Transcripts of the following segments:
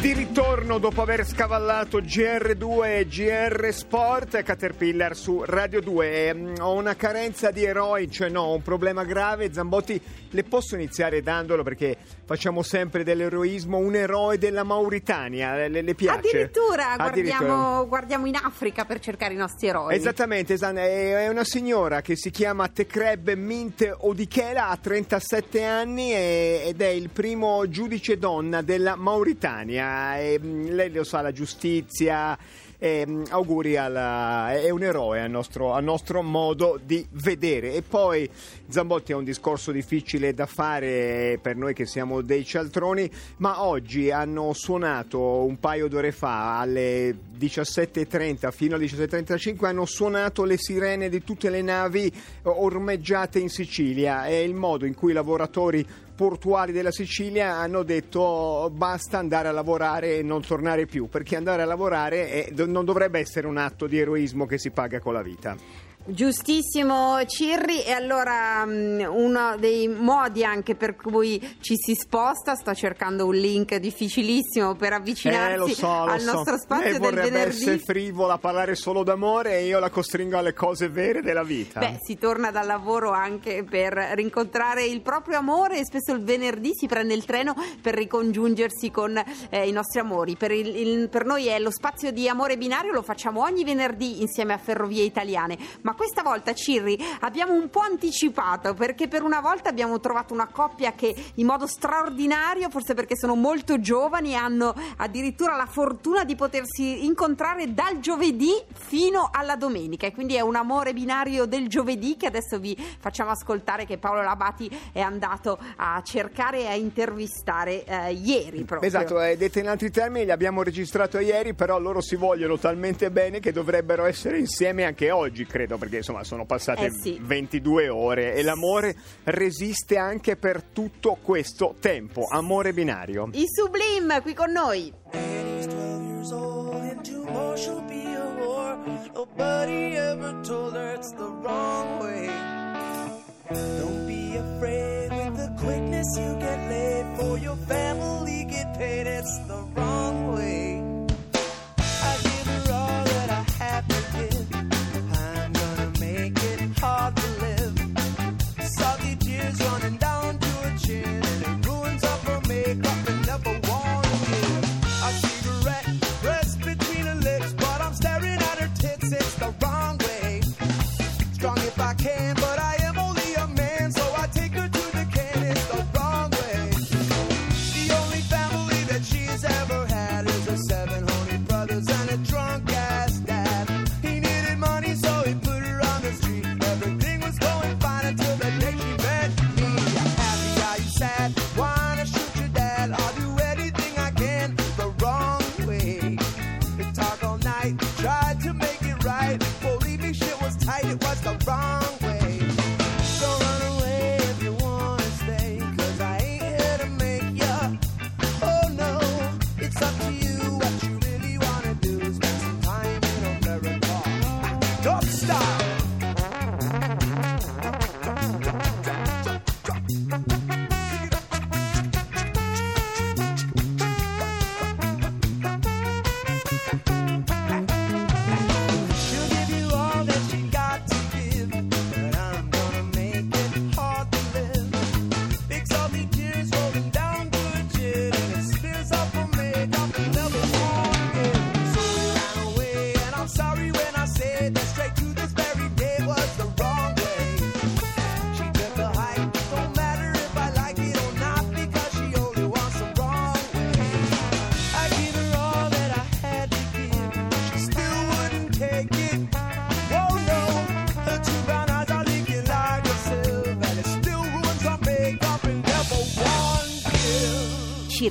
Di ritorno dopo aver scavallato GR2 e GR Sport, Caterpillar su Radio 2. Ho una carenza di eroi, cioè no, un problema grave. Zambotti, le posso iniziare dandolo perché facciamo sempre dell'eroismo un eroe della Mauritania, le piace? Addirittura guardiamo in Africa per cercare i nostri eroi. Esattamente, è una signora che si chiama Tecreb Mint Odichela, ha 37 anni ed è il primo giudice donna della Mauritania. Lei lo sa, la giustizia, auguri è un eroe al nostro modo di vedere. E poi Zambotti, è un discorso difficile da fare per noi che siamo dei cialtroni, ma oggi hanno suonato un paio d'ore fa alle 17.30 fino alle 17.35 hanno suonato le sirene di tutte le navi ormeggiate in Sicilia. È il modo in cui i lavoratori portuali della Sicilia hanno detto basta andare a lavorare e non tornare più, perché andare a lavorare non dovrebbe essere un atto di eroismo che si paga con la vita. Giustissimo Cirri, e allora uno dei modi anche per cui ci si sposta, sto cercando un link difficilissimo per avvicinarsi lo so. Nostro spazio del venerdì. Lei vorrebbe essere frivola, parlare solo d'amore, e io la costringo alle cose vere della vita. Beh, si torna dal lavoro anche per rincontrare il proprio amore, e spesso il venerdì si prende il treno per ricongiungersi con i nostri amori. Per noi è lo spazio di amore binario, lo facciamo ogni venerdì insieme a Ferrovie Italiane, ma questa volta, Cirri, abbiamo un po' anticipato, perché per una volta abbiamo trovato una coppia che in modo straordinario, forse perché sono molto giovani, hanno addirittura la fortuna di potersi incontrare dal giovedì fino alla domenica, e quindi è un amore binario del giovedì che adesso vi facciamo ascoltare, che Paolo Labati è andato a cercare e a intervistare ieri proprio. Esatto, detto in altri termini, li abbiamo registrato ieri, però loro si vogliono talmente bene che dovrebbero essere insieme anche oggi, credo, perché insomma sono passate 22 ore e l'amore resiste anche per tutto questo tempo. Amore binario. I Sublime qui con noi. Don't be afraid with the quickness you get laid for your family, get paid, it's the wrong way. I give her all that I have to give.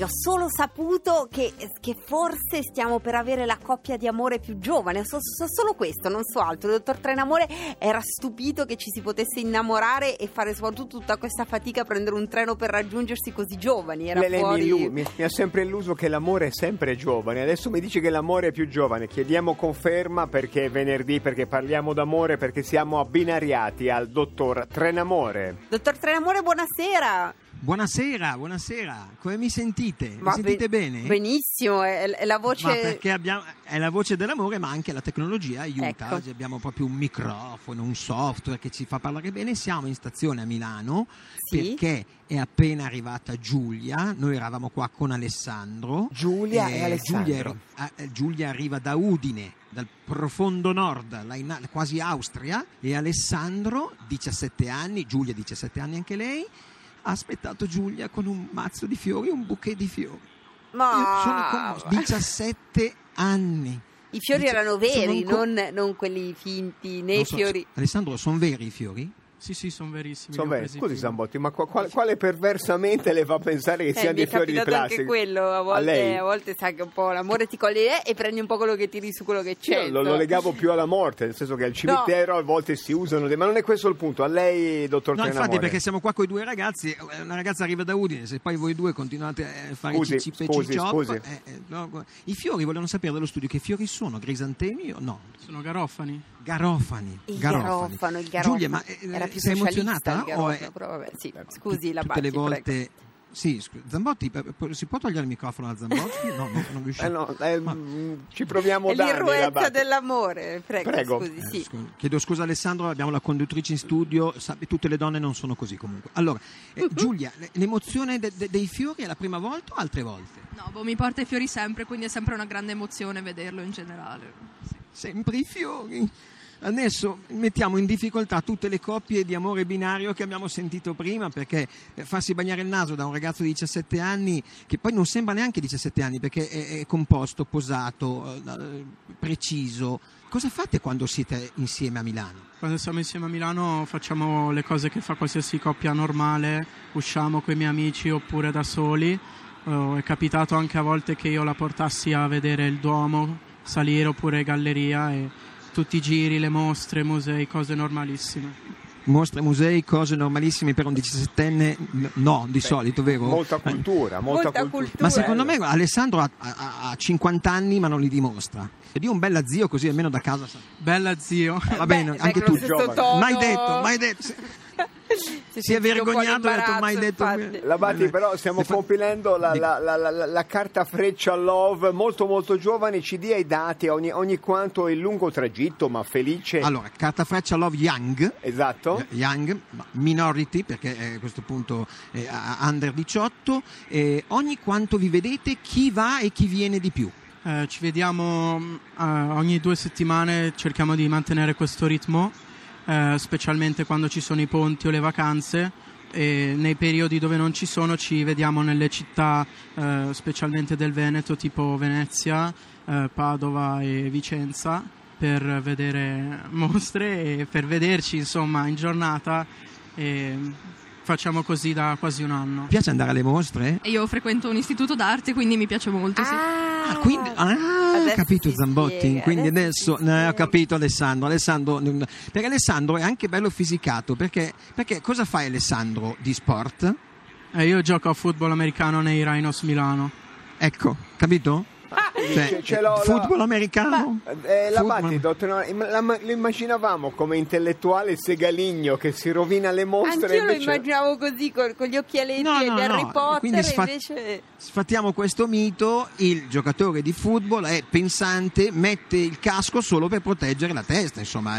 Ho solo saputo che forse stiamo per avere la coppia di amore più giovane, so solo questo, non so altro. Il dottor Trenamore era stupito che ci si potesse innamorare e fare soprattutto tutta questa fatica a prendere un treno per raggiungersi così giovani. Era fuori. Mi ha sempre illuso che l'amore è sempre giovane, adesso mi dice che l'amore è più giovane. Chiediamo conferma, perché è venerdì, perché parliamo d'amore, perché siamo abbinariati al dottor Trenamore. Dottor Trenamore, buonasera. Buonasera, buonasera, come mi sentite? Mi sentite bene? Benissimo, è la voce... Ma perché è la voce dell'amore, ma anche la tecnologia aiuta, ecco. Oggi abbiamo proprio un microfono, un software che ci fa parlare bene, siamo in stazione a Milano, sì. Perché è appena arrivata Giulia, noi eravamo qua con Alessandro. Giulia e Alessandro. Giulia arriva da Udine, dal profondo nord, quasi Austria, e Alessandro, 17 anni, Giulia 17 anni anche lei, ha aspettato Giulia con un mazzo di fiori, un bouquet di fiori. Ma... Io sono commosso. 17 anni. I fiori erano veri, non quelli finti, né i fiori. Alessandro, sono veri i fiori? Sì, sì, sono verissimi. Scusi Zambotti, ma quale perversamente le fa pensare che siano dei fiori di plastica? Anche quello, a volte sa che un po' l'amore ti coglie e prendi un po' quello che tiri su quello che c'è. Io lo legavo più alla morte, nel senso che al cimitero a volte si usano, ma non è questo il punto. A lei, dottor Trenamore. No, infatti, perché siamo qua con i due ragazzi, una ragazza arriva da Udine, se poi voi due continuate a fare cicciop. I fiori, vogliono sapere dallo studio che fiori sono, crisantemi o no? Sono garofani. Il garofano. Giulia, ma sei emozionata? Scusi, la Tutte le volte... Prego. Sì, Zambotti, si può togliere il microfono da Zambotti? No, non riusciamo. Ci proviamo da l'irruenza dell'amore. Prego. Scusi. Chiedo scusa Alessandro, abbiamo la conduttrice in studio, tutte le donne non sono così comunque. Allora, Giulia, l'emozione dei fiori è la prima volta o altre volte? No, mi porta i fiori sempre, quindi è sempre una grande emozione vederlo in generale. Sì. Sempre i fiori. Adesso mettiamo in difficoltà tutte le coppie di amore binario che abbiamo sentito prima, perché farsi bagnare il naso da un ragazzo di 17 anni, che poi non sembra neanche 17 anni perché è composto, posato, preciso. Cosa fate quando siete insieme a Milano? Quando siamo insieme a Milano facciamo le cose che fa qualsiasi coppia normale, usciamo con i miei amici oppure da soli. È capitato anche a volte che io la portassi a vedere il Duomo, salire oppure galleria, e tutti i giri, le mostre, musei, cose normalissime. Mostre, musei, cose normalissime per un 17enne, no, di solito, vero? Molta cultura. Ma secondo me Alessandro ha 50 anni ma non li dimostra. E io un bella zio, così almeno da casa. Bella zio. Va bene, anche tu. Mai detto. Si è vergognato, ha detto mai detto. Labati, però stiamo compilando la carta freccia love, molto molto giovane, ci dia i dati, ogni quanto il lungo tragitto, ma felice. Allora, carta freccia love young. Esatto. Young, minority, perché a questo punto è under 18, ogni quanto vi vedete, chi va e chi viene di più? Ci vediamo ogni 2 settimane, cerchiamo di mantenere questo ritmo. Specialmente quando ci sono i ponti o le vacanze, e nei periodi dove non ci sono ci vediamo nelle città specialmente del Veneto, tipo Venezia, Padova e Vicenza, per vedere mostre e per vederci insomma in giornata, e facciamo così da quasi un anno. Mi piace andare alle mostre? Io frequento un istituto d'arte, quindi mi piace molto, sì. Ho capito Zambotti, quindi adesso ho capito Alessandro, perché Alessandro è anche bello fisicato, perché cosa fai Alessandro di sport? Io gioco a football americano nei Rhinos Milano. Ecco, capito? Football americano. Labati, lo immaginavamo come intellettuale segaligno che si rovina le mostre. Anch'io invece... lo immaginavo così con gli occhialetti di Harry Potter. Quindi invece... sfattiamo questo mito: il giocatore di football è pensante, mette il casco solo per proteggere la testa, insomma.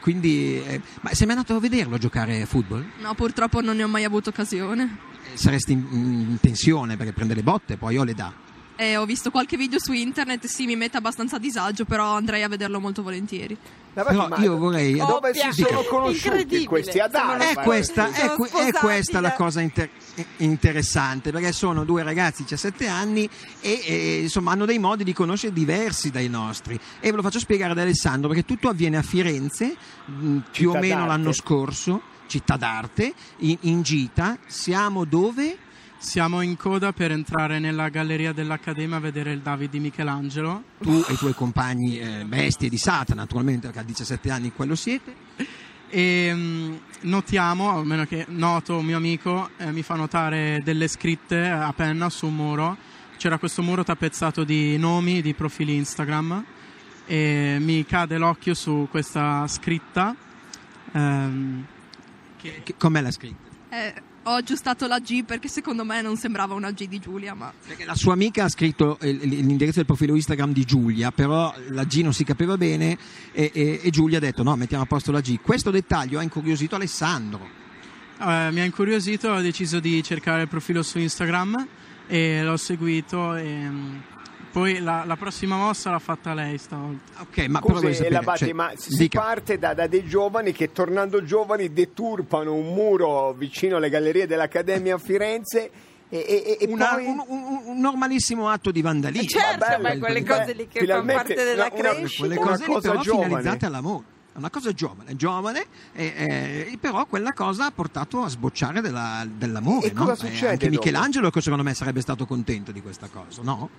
Quindi, ma sei mai andato a vederlo giocare a football? No, purtroppo non ne ho mai avuto occasione. Saresti in tensione perché prende le botte, poi o le dà. Ho visto qualche video su internet, sì, mi mette abbastanza a disagio, però andrei a vederlo molto volentieri. Però io vorrei... Dove si sono conosciuti questi? Ad Alba? È questa la cosa interessante, perché sono due ragazzi 17 anni e insomma hanno dei modi di conoscere diversi dai nostri. E ve lo faccio spiegare ad Alessandro, perché tutto avviene a Firenze, più o meno l'anno scorso, città d'arte, in gita. Siamo dove? Siamo in coda per entrare nella Galleria dell'Accademia a vedere il David di Michelangelo. Tu e i tuoi compagni bestie di Satana, naturalmente, perché a 17 anni quello siete. E notiamo, almeno che noto un mio amico, mi fa notare delle scritte a penna su un muro. C'era questo muro tappezzato di nomi, di profili Instagram, e mi cade l'occhio su questa scritta. Com'è la scritta? ho aggiustato la G perché secondo me non sembrava una G di Giulia, ma... Perché la sua amica ha scritto l'indirizzo del profilo Instagram di Giulia, però la G non si capiva bene e Giulia ha detto no, mettiamo a posto la G. Questo dettaglio ha incuriosito Alessandro. Mi ha incuriosito, ho deciso di cercare il profilo su Instagram e l'ho seguito e... Poi la prossima mossa l'ha fatta lei stavolta. Ok, ma cosa vuoi sapere? Labati, cioè, ma si parte da dei giovani che, tornando giovani, deturpano un muro vicino alle Gallerie dell'Accademia a Firenze e poi... un normalissimo atto di vandalismo. Certo, bello, ma quelle cose lì che fanno parte della crescita. Quelle cose lì però giovane, finalizzate all'amore. Una cosa giovane però quella cosa ha portato a sbocciare dell'amore. E no? Cosa succede? Anche Michelangelo, che secondo me sarebbe stato contento di questa cosa, no?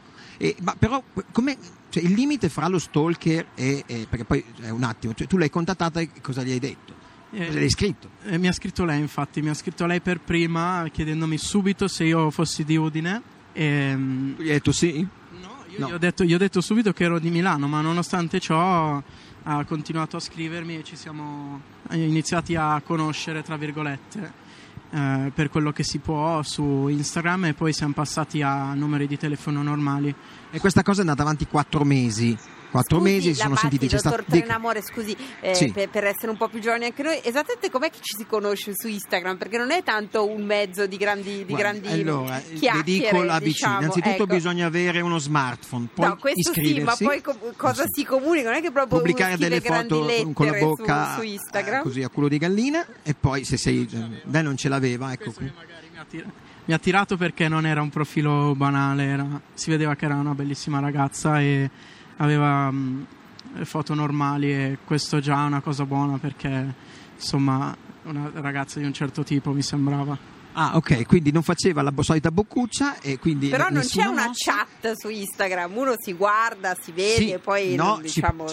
Ma però come, cioè, il limite fra lo stalker e perché poi è un attimo, cioè, tu l'hai contattata e cosa gli hai detto? Cosa gli hai scritto? Mi ha scritto lei, infatti, mi ha scritto lei per prima chiedendomi subito se io fossi di Udine. Tu gli hai detto sì? No, io gli ho detto subito che ero di Milano, ma nonostante ciò... ha continuato a scrivermi e ci siamo iniziati a conoscere, tra virgolette, per quello che si può su Instagram, e poi siamo passati a numeri di telefono normali. E questa cosa è andata avanti 4 mesi. Scusi, si sono sentiti, c'è stato... Trenamore, scusi, sì. per essere un po' più giovani anche noi, esattamente com'è che ci si conosce su Instagram? Perché non è tanto un mezzo di grandi allora, chiacchiere, dico la vicina, diciamo, innanzitutto bisogna avere uno smartphone, poi no, questo iscriversi, sì, ma poi cosa si comunica? Non è che proprio pubblicare delle foto con la bocca su Instagram, così a culo di gallina, e poi se sei lei non ce l'aveva, ecco qui. Mi ha attirato perché non era un profilo banale, si vedeva che era una bellissima ragazza e aveva foto normali, e questo già è una cosa buona perché, insomma, una ragazza di un certo tipo mi sembrava. Ah, ok, quindi non faceva la solita boccuccia e quindi... Però non c'è una chat su Instagram, uno si guarda, si vede, sì, e poi no, non, diciamo...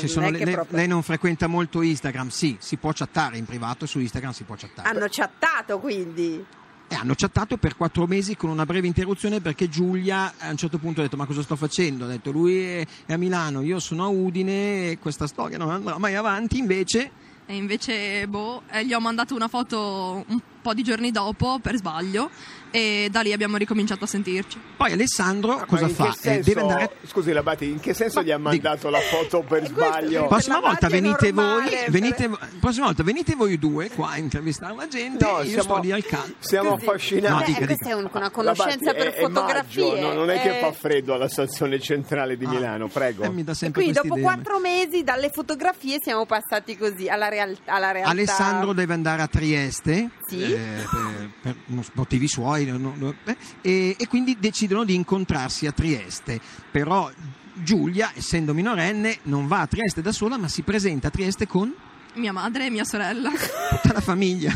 Lei non frequenta molto Instagram, sì, si può chattare in privato, su Instagram si può chattare. Hanno chattato, quindi... hanno chattato per 4 mesi con una breve interruzione perché Giulia a un certo punto ha detto ma cosa sto facendo? Ha detto lui è a Milano, io sono a Udine e questa storia non andrà mai avanti, invece gli ho mandato una foto un po' di giorni dopo per sbaglio e da lì abbiamo ricominciato a sentirci. Poi Alessandro cosa fa? Deve andare... Scusi Labati, in che senso gli ha mandato la foto per sbaglio? Prossima volta venite voi due qua a intervistare la gente, no, io sto lì al canto. Siamo affascinati. Questa è una conoscenza Labati, per fotografie. Maggio, non è che fa freddo alla stazione centrale di Milano, prego. Mi dà sempre quindi dopo 4 mesi dalle fotografie siamo passati così alla realtà. Alessandro deve andare a Trieste, sì? Per motivi suoi. E quindi decidono di incontrarsi a Trieste, però Giulia, essendo minorenne, non va a Trieste da sola, ma si presenta a Trieste con mia madre e mia sorella, tutta la famiglia.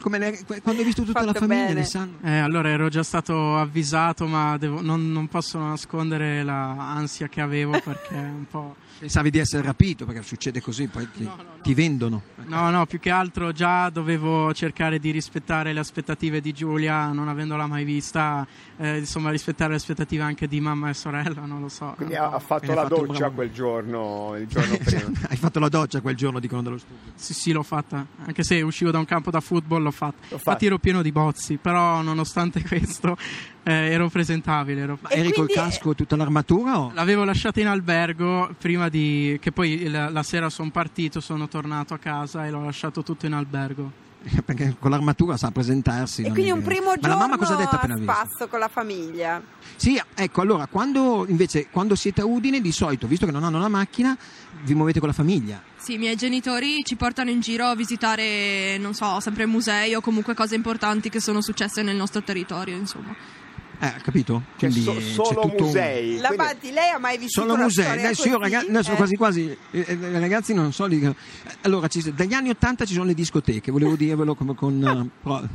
Come quando hai visto tutta la famiglia, Alessandro? Allora ero già stato avvisato, ma non posso nascondere l'ansia che avevo perché un po'... Pensavi di essere rapito, perché succede così, poi ti vendono. No, più che altro già dovevo cercare di rispettare le aspettative di Giulia, non avendola mai vista, insomma rispettare le aspettative anche di mamma e sorella, non lo so. Quindi ha fatto la doccia quel giorno, il giorno prima. Hai fatto la doccia quel giorno, dicono dallo studio. Sì, l'ho fatta, anche se uscivo da un campo da football, l'ho fatta. Infatti ero pieno di bozzi, però nonostante questo... ero presentabile. Ma eri col casco e tutta l'armatura? O? L'avevo lasciata in albergo prima che poi la sera sono partito, sono tornato a casa e l'ho lasciato tutto in albergo. Perché con l'armatura sa presentarsi. E quindi un primo giorno. Ma la mamma cosa ha detto appena visto? Spasso con la famiglia. Sì, ecco, allora, quando siete a Udine, di solito, visto che non hanno la macchina, vi muovete con la famiglia. Sì, i miei genitori ci portano in giro a visitare, non so, sempre musei o comunque cose importanti che sono successe nel nostro territorio, insomma. Capito? Quindi solo c'è tutto musei. Labati, lei ha mai visto solo una musei? Sì, io ragazzi, quasi ragazzi non so. Allora, dagli anni 80 ci sono le discoteche, volevo dirvelo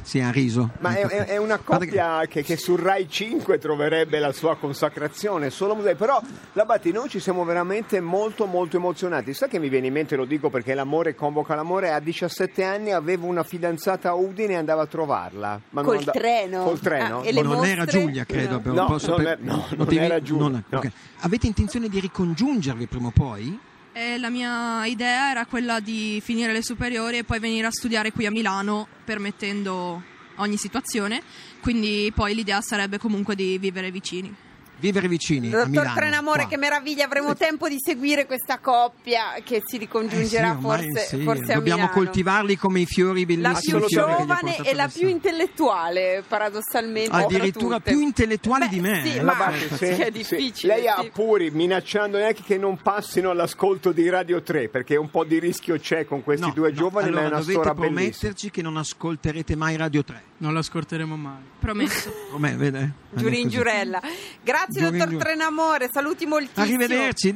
si ha riso. Ma è una coppia che su Rai 5 troverebbe la sua consacrazione, solo musei. Però Labati, noi ci siamo veramente molto molto emozionati. Sai che mi viene in mente, lo dico perché l'amore convoca l'amore, a 17 anni avevo una fidanzata a Udine e andavo a trovarla. Ma col treno. E le non era giù. Credo, non era Giulia. Okay. Avete intenzione di ricongiungervi prima o poi? La mia idea era quella di finire le superiori e poi venire a studiare qui a Milano, permettendo ogni situazione, quindi poi l'idea sarebbe comunque di vivere vicini. Vivere vicini, dottor a Milano, Trenamore, qua. Che meraviglia, avremo tempo di seguire questa coppia che si ricongiungerà forse a Milano. Dobbiamo coltivarli come i fiori bellissimi. La più giovane e la più intellettuale, paradossalmente. Addirittura più intellettuale di me. Sì, è difficile. Lei ha pure, minacciando neanche che non passino all'ascolto di Radio 3, perché un po' di rischio c'è con questi due giovani. Allora, ma è una storia bellissima. Dovete prometterci che non ascolterete mai Radio 3. Non l'ascolteremo mai. Promesso. Giurin Giurella. Grazie, dottor Trenamore, saluti moltissimo. Arrivederci.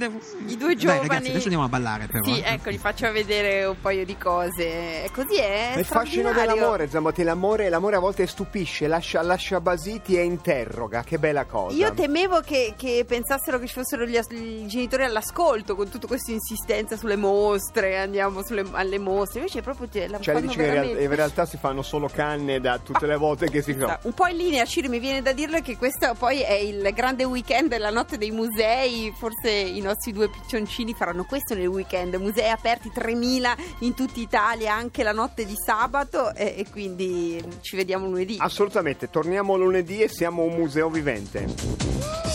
I due giovani. Dai, ragazzi, adesso andiamo a ballare, però. Sì, ecco, gli faccio vedere un paio di cose. Così è. Il fascino dell'amore, Zambotti, l'amore a volte stupisce, lascia basiti e interroga. Che bella cosa. Io temevo che pensassero che ci fossero i genitori all'ascolto con tutta questa insistenza sulle mostre. Andiamo alle mostre. Invece, proprio in realtà si fanno solo canne da tutte le volte che si fa. Un po' in linea, Ciro, mi viene da dirle che questo poi è il grande weekend della notte dei musei. Forse i nostri due piccioncini faranno questo nel weekend, musei aperti 3000 in tutta Italia anche la notte di sabato, e quindi ci vediamo lunedì. Assolutamente, torniamo lunedì e siamo un museo vivente.